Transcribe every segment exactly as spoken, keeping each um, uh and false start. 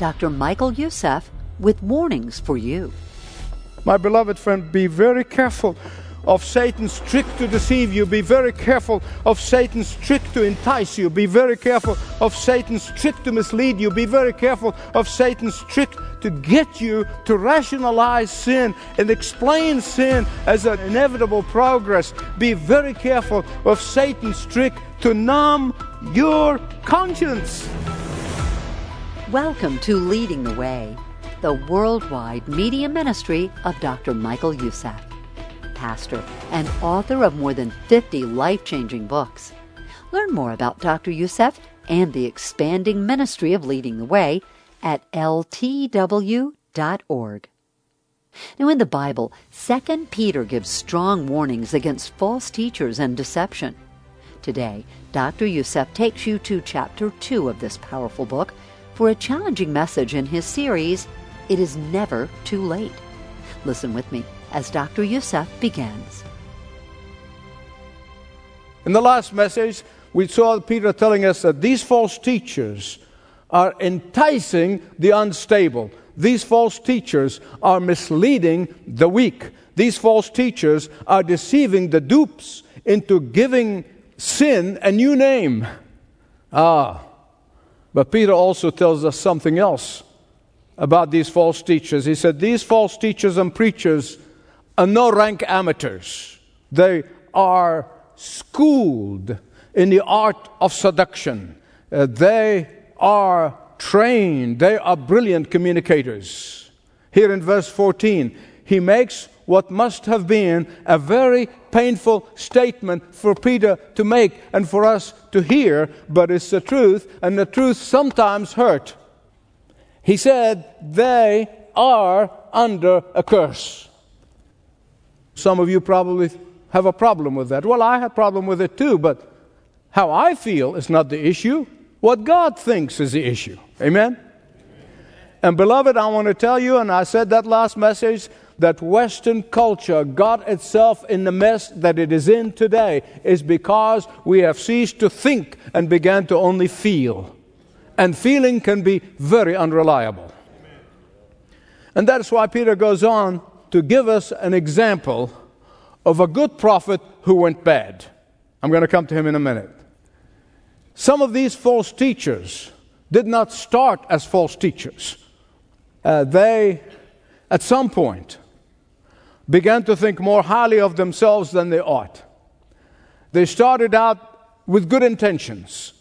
Doctor Michael Youssef with warnings for you. My beloved friend, be very careful of Satan's trick to deceive you. Be very careful of Satan's trick to entice you. Be very careful of Satan's trick to mislead you. Be very careful of Satan's trick to get you to rationalize sin and explain sin as an inevitable progress. Be very careful of Satan's trick to numb your conscience. Welcome to Leading the Way, the worldwide media ministry of Doctor Michael Youssef, pastor and author of more than fifty life-changing books. Learn more about Doctor Youssef and the expanding ministry of Leading the Way at L T W dot org. Now, in the Bible, Second Peter gives strong warnings against false teachers and deception. Today, Doctor Youssef takes you to Chapter two of this powerful book for a challenging message in his series, It Is Never Too Late. Listen with me as Doctor Youssef begins. In the last message, we saw Peter telling us that these false teachers are enticing the unstable. These false teachers are misleading the weak. These false teachers are deceiving the dupes into giving sin a new name. Ah, but Peter also tells us something else about these false teachers. He said, these false teachers and preachers are no-rank amateurs. They are schooled in the art of seduction. Uh, they are trained. They are brilliant communicators. Here in verse fourteen, he makes what must have been a very painful statement for Peter to make and for us to hear, but it's the truth, and the truth sometimes hurts. He said, they are under a curse. Some of you probably have a problem with that. Well, I have a problem with it too, but how I feel is not the issue. What God thinks is the issue. Amen? Amen? And beloved, I want to tell you, and I said that last message, that Western culture got itself in the mess that it is in today is because we have ceased to think and began to only feel. And feeling can be very unreliable. Amen. And that's why Peter goes on to give us an example of a good prophet who went bad. I'm going to come to him in a minute. Some of these false teachers did not start as false teachers. Uh, they, at some point, began to think more highly of themselves than they ought. They started out with good intentions,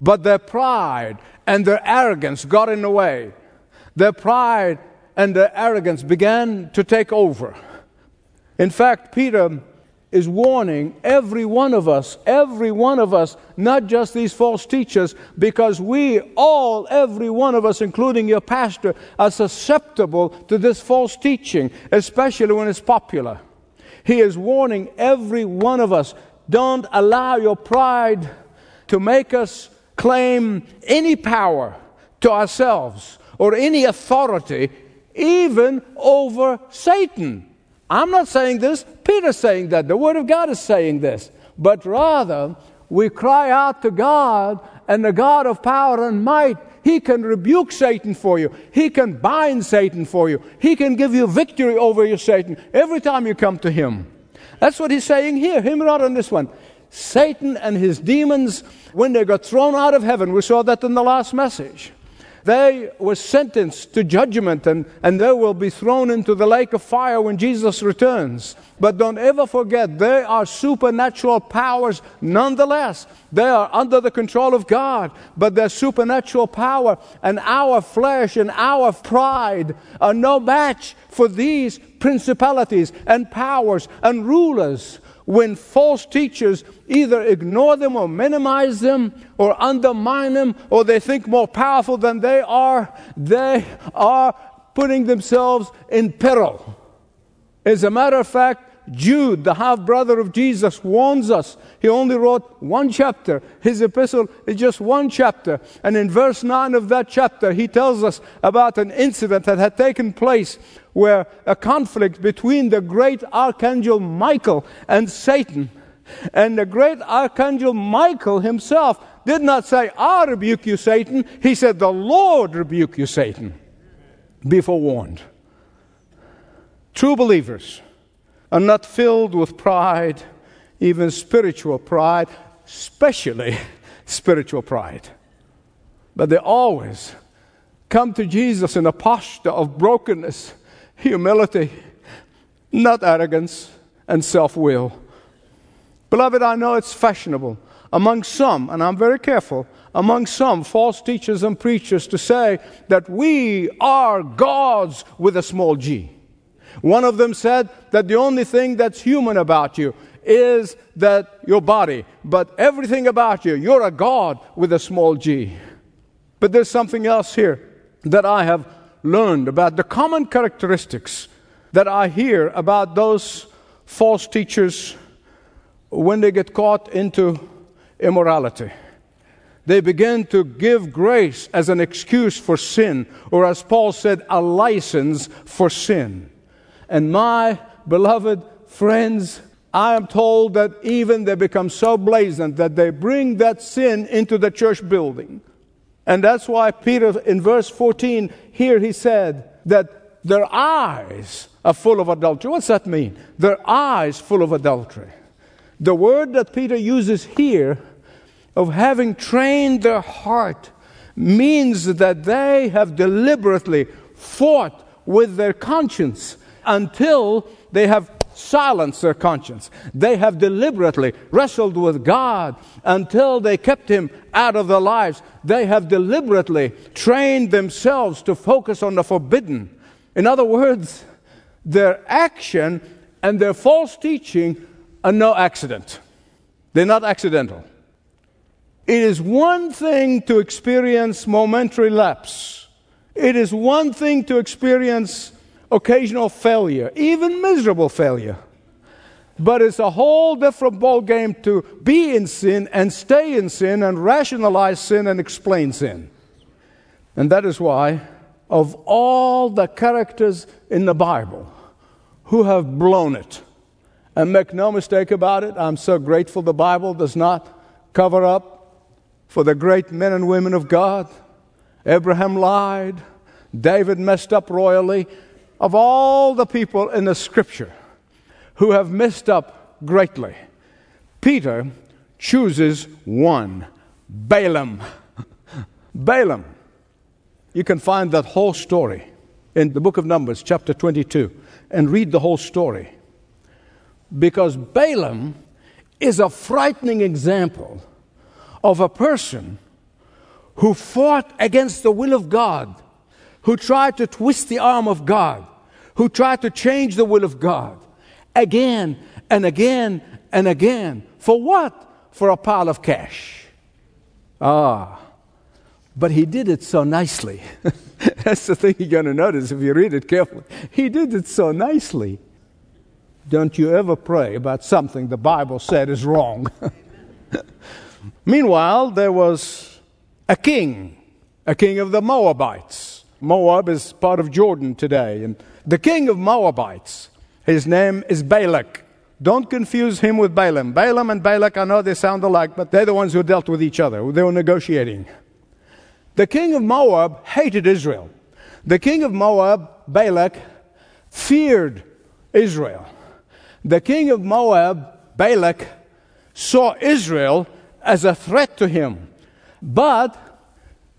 but their pride and their arrogance got in the way. Their pride and their arrogance began to take over. In fact, Peter is warning every one of us, every one of us, not just these false teachers, because we all, every one of us, including your pastor, are susceptible to this false teaching, especially when it's popular. He is warning every one of us, don't allow your pride to make us claim any power to ourselves or any authority, even over Satan. I'm not saying this. Peter's saying that. The Word of God is saying this. But rather, we cry out to God, and the God of power and might, He can rebuke Satan for you. He can bind Satan for you. He can give you victory over your Satan every time you come to Him. That's what He's saying here. Him not on this one. Satan and his demons, when they got thrown out of heaven, we saw that in the last message. They were sentenced to judgment, and, and they will be thrown into the lake of fire when Jesus returns. But don't ever forget, they are supernatural powers nonetheless. They are under the control of God, but their supernatural power and our flesh and our pride are no match for these principalities and powers and rulers. When false teachers either ignore them or minimize them or undermine them, or they think more powerful than they are, they are putting themselves in peril. As a matter of fact, Jude, the half-brother of Jesus, warns us. He only wrote one chapter. His epistle is just one chapter. And in verse nine of that chapter, he tells us about an incident that had taken place where a conflict between the great Archangel Michael and Satan. And the great Archangel Michael himself did not say, I rebuke you, Satan. He said, the Lord rebuke you, Satan. Be forewarned. True believers are not filled with pride, even spiritual pride, especially spiritual pride. But they always come to Jesus in a posture of brokenness, humility, not arrogance, and self-will. Beloved, I know it's fashionable among some, and I'm very careful, among some false teachers and preachers to say that we are gods with a small g. One of them said that the only thing that's human about you is that your body, but everything about you, you're a god with a small g. But there's something else here that I have learned about the common characteristics that I hear about those false teachers when they get caught into immorality. They begin to give grace as an excuse for sin, or as Paul said, a license for sin. And my beloved friends, I am told that even they become so blazoned that they bring that sin into the church building. And that's why Peter, in verse fourteen, here he said that their eyes are full of adultery. What's that mean? Their eyes full of adultery. The word that Peter uses here of having trained their heart means that they have deliberately fought with their conscience until they have silenced their conscience. They have deliberately wrestled with God until they kept Him out of their lives. They have deliberately trained themselves to focus on the forbidden. In other words, their action and their false teaching are no accident. They're not accidental. It is one thing to experience momentary lapse. It is one thing to experience occasional failure, even miserable failure. But it's a whole different ballgame to be in sin and stay in sin and rationalize sin and explain sin. And that is why, of all the characters in the Bible who have blown it, and make no mistake about it, I'm so grateful the Bible does not cover up for the great men and women of God. Abraham lied. David messed up royally. Of all the people in the Scripture who have messed up greatly, Peter chooses one, Balaam. Balaam. You can find that whole story in the book of Numbers, chapter twenty-two, and read the whole story. Because Balaam is a frightening example of a person who fought against the will of God, who tried to twist the arm of God, who tried to change the will of God again and again and again. For what? For a pile of cash. Ah, but he did it so nicely. That's the thing you're going to notice if you read it carefully. He did it so nicely. Don't you ever pray about something the Bible said is wrong. Meanwhile, there was a king, a king of the Moabites. Moab is part of Jordan today. And the king of Moabites, his name is Balak. Don't confuse him with Balaam. Balaam and Balak, I know they sound alike, but they're the ones who dealt with each other. They were negotiating. The king of Moab hated Israel. The king of Moab, Balak, feared Israel. The king of Moab, Balak, saw Israel as a threat to him. But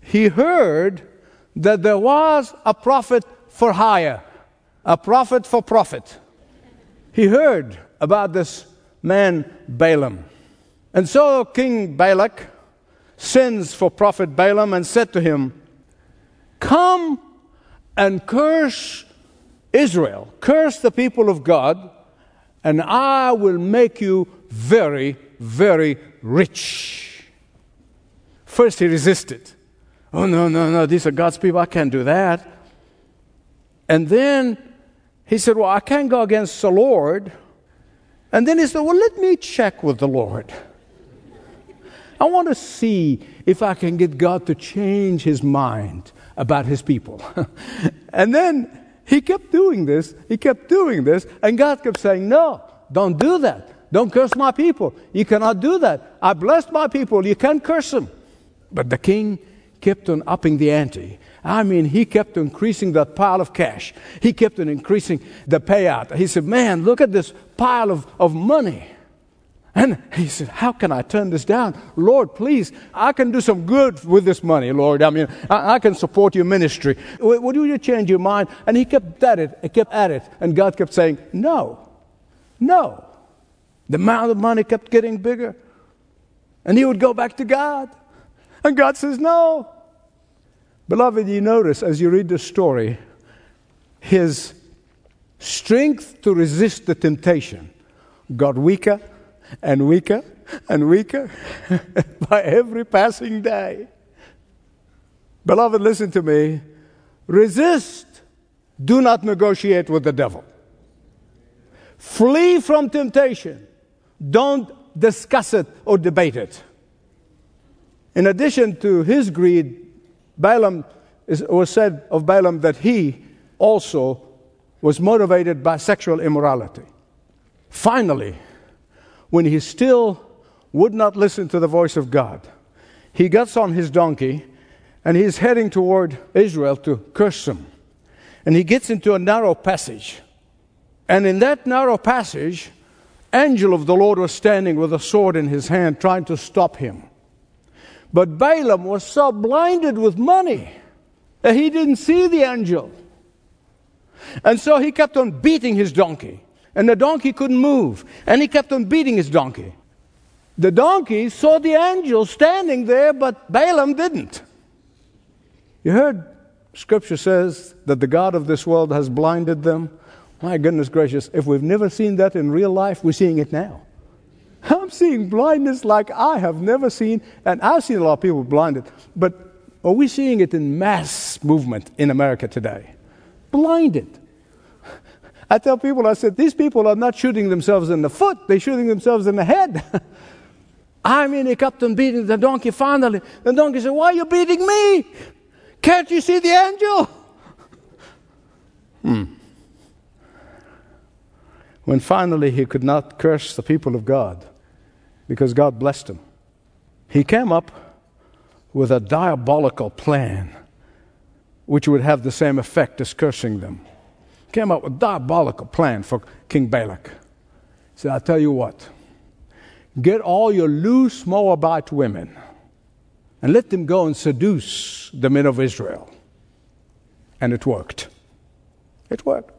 he heard that there was a prophet for hire, a prophet for profit. He heard about this man Balaam. And so King Balak sends for prophet Balaam and said to him, come and curse Israel, curse the people of God, and I will make you very, very rich. First he resisted. Oh, no, no, no, these are God's people. I can't do that. And then he said, well, I can't go against the Lord. And then he said, well, let me check with the Lord. I want to see if I can get God to change his mind about his people. And then he kept doing this. He kept doing this. And God kept saying, no, don't do that. Don't curse my people. You cannot do that. I blessed my people. You can't curse them. But the king kept on upping the ante. I mean, he kept increasing that pile of cash. He kept on increasing the payout. He said, man, look at this pile of, of money. And he said, how can I turn this down? Lord, please, I can do some good with this money, Lord. I mean, I, I can support your ministry. Would you change your mind? And he kept at it, he kept at it. And God kept saying, no, no. The amount of money kept getting bigger. And he would go back to God. And God says, no. Beloved, you notice as you read the story, his strength to resist the temptation got weaker and weaker and weaker by every passing day. Beloved, listen to me. Resist. Do not negotiate with the devil. Flee from temptation. Don't discuss it or debate it. In addition to his greed, Balaam, it was said of Balaam that he also was motivated by sexual immorality. Finally, when he still would not listen to the voice of God, he gets on his donkey and he's heading toward Israel to curse them. And he gets into a narrow passage. And in that narrow passage, angel of the Lord was standing with a sword in his hand trying to stop him. But Balaam was so blinded with money that he didn't see the angel. And so he kept on beating his donkey. And the donkey couldn't move. And he kept on beating his donkey. The donkey saw the angel standing there, but Balaam didn't. You heard Scripture says that the God of this world has blinded them. My goodness gracious, if we've never seen that in real life, we're seeing it now. I'm seeing blindness like I have never seen, and I've seen a lot of people blinded. But are we seeing it in mass movement in America today? Blinded. I tell people, I said, these people are not shooting themselves in the foot. They're shooting themselves in the head. I mean, he kept on beating the donkey finally. The donkey said, why are you beating me? Can't you see the angel? Hmm. When finally he could not curse the people of God, because God blessed him, he came up with a diabolical plan which would have the same effect as cursing them. Came up with a diabolical plan for King Balak. He said, I'll tell you what, get all your loose Moabite women and let them go and seduce the men of Israel. And it worked. It worked.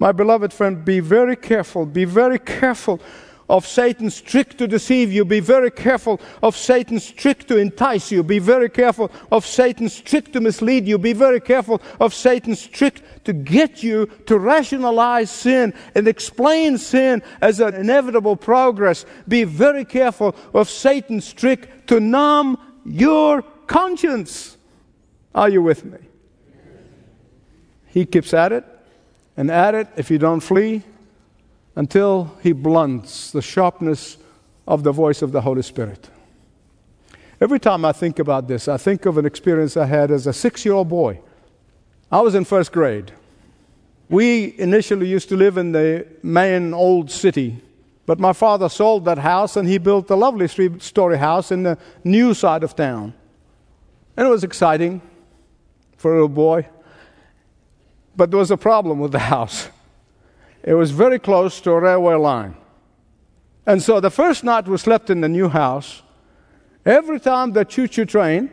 My beloved friend, be very careful. Be very careful of Satan's trick to deceive you. Be very careful of Satan's trick to entice you. Be very careful of Satan's trick to mislead you. Be very careful of Satan's trick to get you to rationalize sin and explain sin as an inevitable progress. Be very careful of Satan's trick to numb your conscience. Are you with me? He keeps at it and at it if you don't flee, until he blunts the sharpness of the voice of the Holy Spirit. Every time I think about this, I think of an experience I had as a six-year-old boy. I was in first grade. We initially used to live in the main old city, but my father sold that house and he built a lovely three-story house in the new side of town. And it was exciting for a little boy, but there was a problem with the house. It was very close to a railway line. And so the first night we slept in the new house, every time the choo-choo train,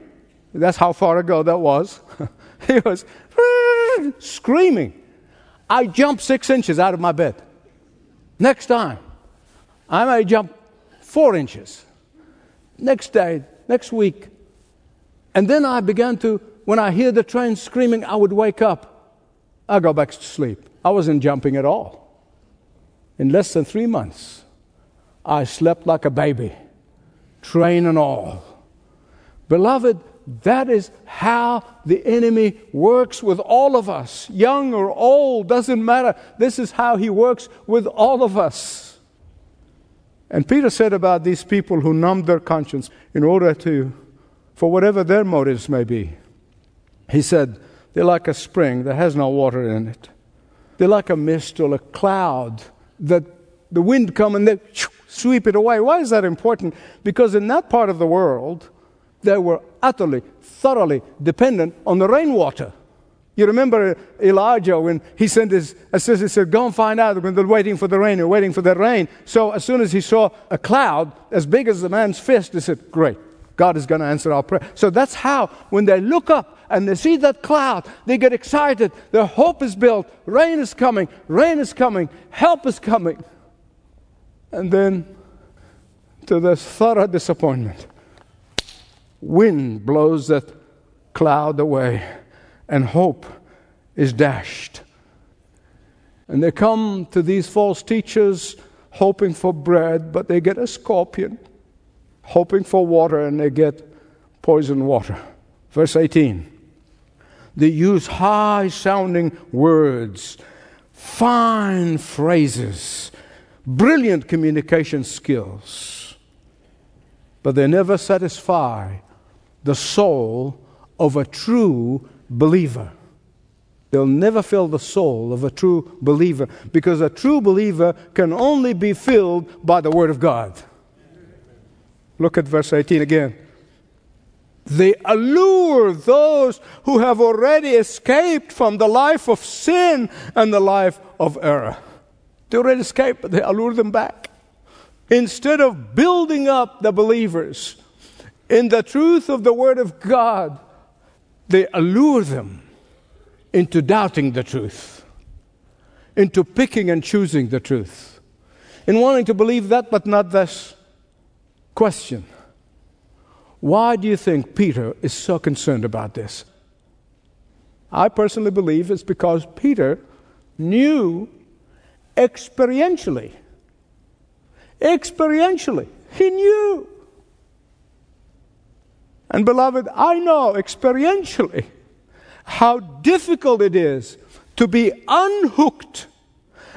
that's how far ago that was, he was screaming. I jumped six inches out of my bed. Next time, I may jump four inches. Next day, next week. And then I began to, when I hear the train screaming, I would wake up. I go back to sleep. I wasn't jumping at all. In less than three months, I slept like a baby, train and all. Beloved, that is how the enemy works with all of us. Young or old, doesn't matter. This is how he works with all of us. And Peter said about these people who numbed their conscience in order to, for whatever their motives may be, he said, they're like a spring that has no water in it. They're like a mist or a cloud that the wind comes and they sweep it away. Why is that important? Because in that part of the world, they were utterly, thoroughly dependent on the rainwater. You remember Elijah when he sent his assistant, he said, go and find out when they're waiting for the rain, they're waiting for the rain. So as soon as he saw a cloud as big as a man's fist, he said, great, God is going to answer our prayer. So that's how, when they look up and they see that cloud, they get excited. Their hope is built. Rain is coming. Rain is coming. Help is coming. And then, to their thorough disappointment, wind blows that cloud away, and hope is dashed. And they come to these false teachers hoping for bread, but they get a scorpion, hoping for water, and they get poison water. Verse eighteen. They use high-sounding words, fine phrases, brilliant communication skills, but they never satisfy the soul of a true believer. They'll never fill the soul of a true believer, because a true believer can only be filled by the Word of God. Look at verse eighteen again. They allure those who have already escaped from the life of sin and the life of error. They already escaped, but they allure them back. Instead of building up the believers in the truth of the Word of God, they allure them into doubting the truth, into picking and choosing the truth, in wanting to believe that but not this. Question: why do you think Peter is so concerned about this? I personally believe it's because Peter knew experientially. Experientially. He knew. And beloved, I know experientially how difficult it is to be unhooked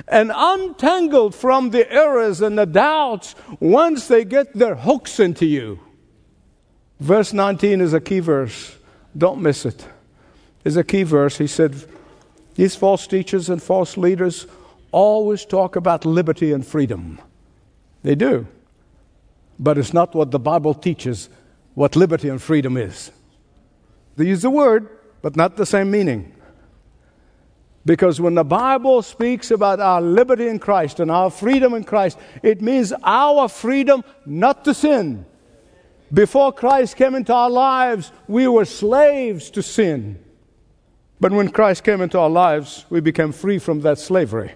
and untangled from the errors and the doubts once they get their hooks into you. Verse nineteen is a key verse. Don't miss it. It's a key verse. He said, these false teachers and false leaders always talk about liberty and freedom. They do. But it's not what the Bible teaches, what liberty and freedom is. They use the word, but not the same meaning. Because when the Bible speaks about our liberty in Christ and our freedom in Christ, it means our freedom not to sin. Before Christ came into our lives, we were slaves to sin. But when Christ came into our lives, we became free from that slavery.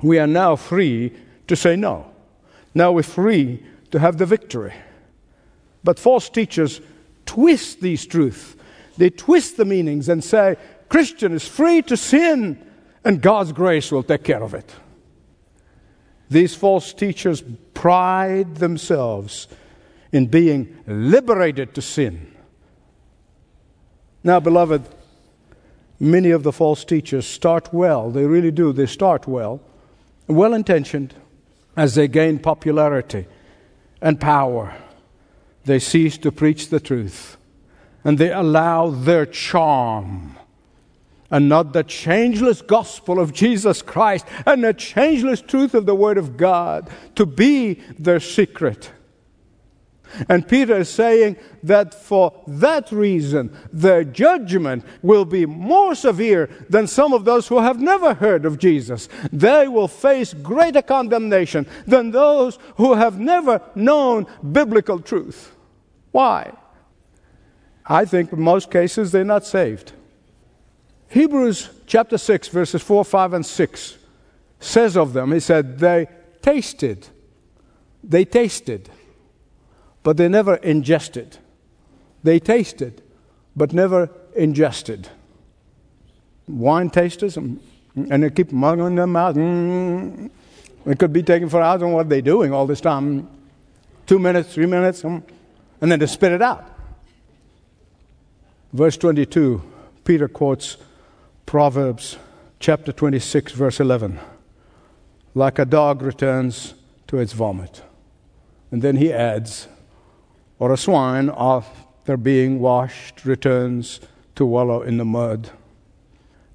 We are now free to say no. Now we're free to have the victory. But false teachers twist these truths. They twist the meanings and say, Christian is free to sin, and God's grace will take care of it. These false teachers pride themselves in being liberated to sin. Now, beloved, many of the false teachers start well. They really do. They start well, well-intentioned. As they gain popularity and power, they cease to preach the truth, and they allow their charm and not the changeless gospel of Jesus Christ and the changeless truth of the Word of God to be their secret. And Peter is saying that for that reason, their judgment will be more severe than some of those who have never heard of Jesus. They will face greater condemnation than those who have never known biblical truth. Why? I think in most cases they're not saved. Hebrews chapter six, verses four, five, and six says of them, he said, they tasted, they tasted, but they never ingested. They tasted, but never ingested. Wine tasters, and they keep mugging them out. Mm. It could be taken for hours, and what are they doing all this time? Two minutes, three minutes, and then they spit it out. Verse twenty-two, Peter quotes Proverbs chapter twenty-six, verse eleven. Like a dog returns to its vomit. And then he adds, or a swine after being washed returns to wallow in the mud.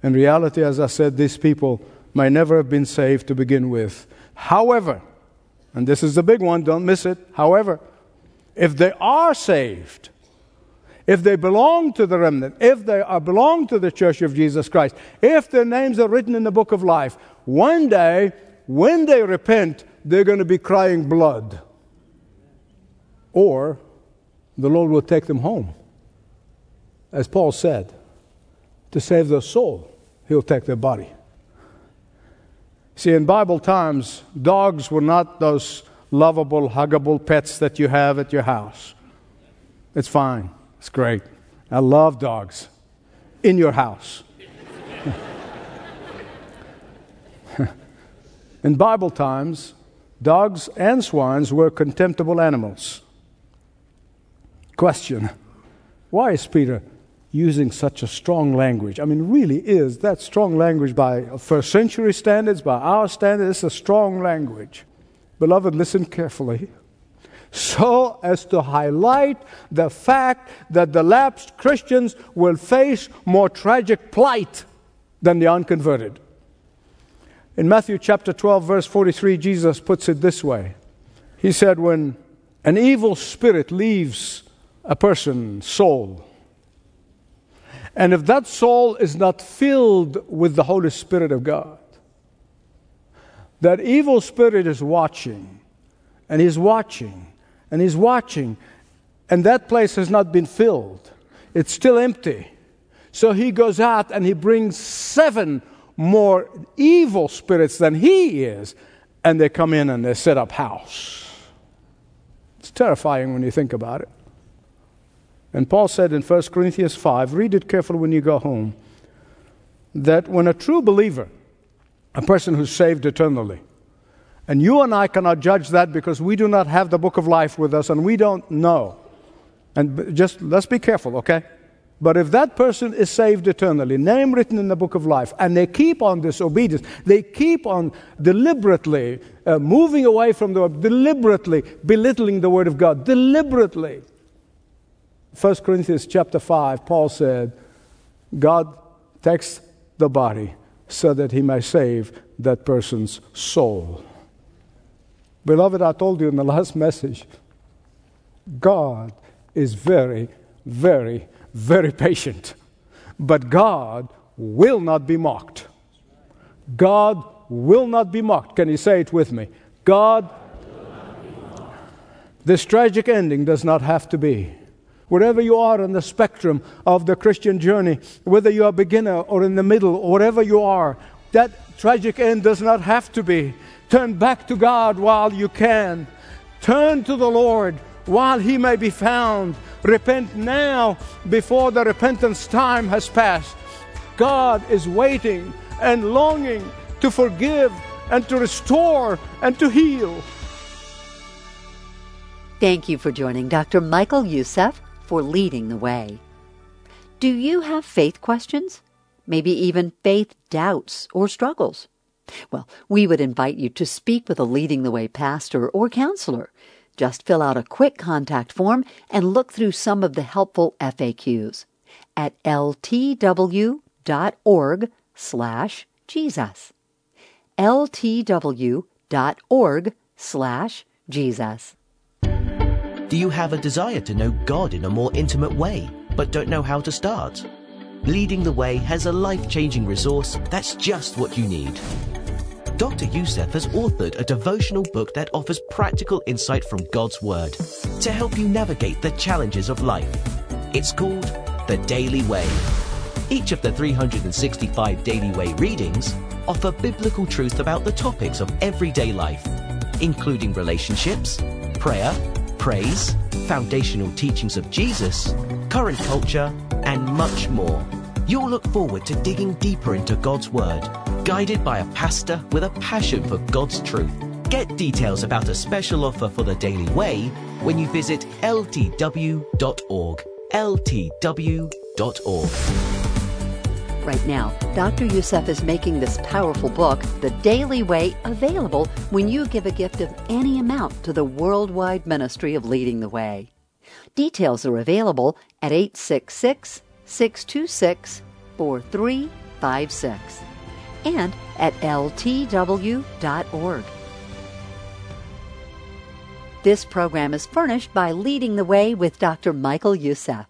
In reality, as I said, these people may never have been saved to begin with. However, and this is the big one, don't miss it. However, if they are saved, if they belong to the remnant, if they are belong to the Church of Jesus Christ, if their names are written in the book of life, one day, when they repent, they're going to be crying blood. Or the Lord will take them home. As Paul said, to save their soul, he'll take their body. See, in Bible times, dogs were not those lovable, huggable pets that you have at your house. It's fine. It's great. I love dogs in your house. In Bible times, dogs and swines were contemptible animals. Question, why is Peter using such a strong language? I mean, really is that strong language by first century standards, by our standards, it's a strong language. Beloved, listen carefully. So as to highlight the fact that the lapsed Christians will face more tragic plight than the unconverted. In Matthew chapter twelve, verse forty-three, Jesus puts it this way. He said, when an evil spirit leaves a person's soul, and if that soul is not filled with the Holy Spirit of God, that evil spirit is watching, and he's watching, and he's watching, and that place has not been filled. It's still empty. So he goes out and he brings seven more evil spirits than he is, and they come in and they set up house. It's terrifying when you think about it. And Paul said in First Corinthians five, read it carefully when you go home, that when a true believer, a person who's saved eternally, and you and I cannot judge that because we do not have the book of life with us and we don't know. And just let's be careful, okay? But if that person is saved eternally, name written in the book of life, and they keep on disobedience, they keep on deliberately uh, moving away from the word, deliberately belittling the word of God, deliberately. First Corinthians chapter five, Paul said, God takes the body so that he may save that person's soul. Beloved, I told you in the last message, God is very, very, very patient. But God will not be mocked. God will not be mocked. Can you say it with me? God will not be mocked. This tragic ending does not have to be. Wherever you are on the spectrum of the Christian journey, whether you are a beginner or in the middle, or wherever you are, that tragic end does not have to be. Turn back to God while you can. Turn to the Lord while he may be found. Repent now before the repentance time has passed. God is waiting and longing to forgive and to restore and to heal. Thank you for joining Doctor Michael Youssef for Leading the Way. Do you have faith questions? Maybe even faith doubts or struggles? Well, we would invite you to speak with a Leading the Way pastor or counselor. Just fill out a quick contact form and look through some of the helpful F A Qs at ltw.org slash Jesus. ltw.org slash Jesus. Do you have a desire to know God in a more intimate way, but don't know how to start? Leading the Way has a life-changing resource that's just what you need. Doctor Youssef has authored a devotional book that offers practical insight from God's Word to help you navigate the challenges of life. It's called The Daily Way. Each of the three hundred sixty-five Daily Way readings offer biblical truth about the topics of everyday life, including relationships, prayer, praise, foundational teachings of Jesus, current culture, and much more. You'll look forward to digging deeper into God's Word, guided by a pastor with a passion for God's truth. Get details about a special offer for the Daily Way when you visit L T W dot org. L T W dot org. Right now, Doctor Youssef is making this powerful book, The Daily Way, available when you give a gift of any amount to the worldwide ministry of Leading the Way. Details are available at eight six six, six two six, four three five six and at L T W dot org. This program is furnished by Leading the Way with Doctor Michael Youssef.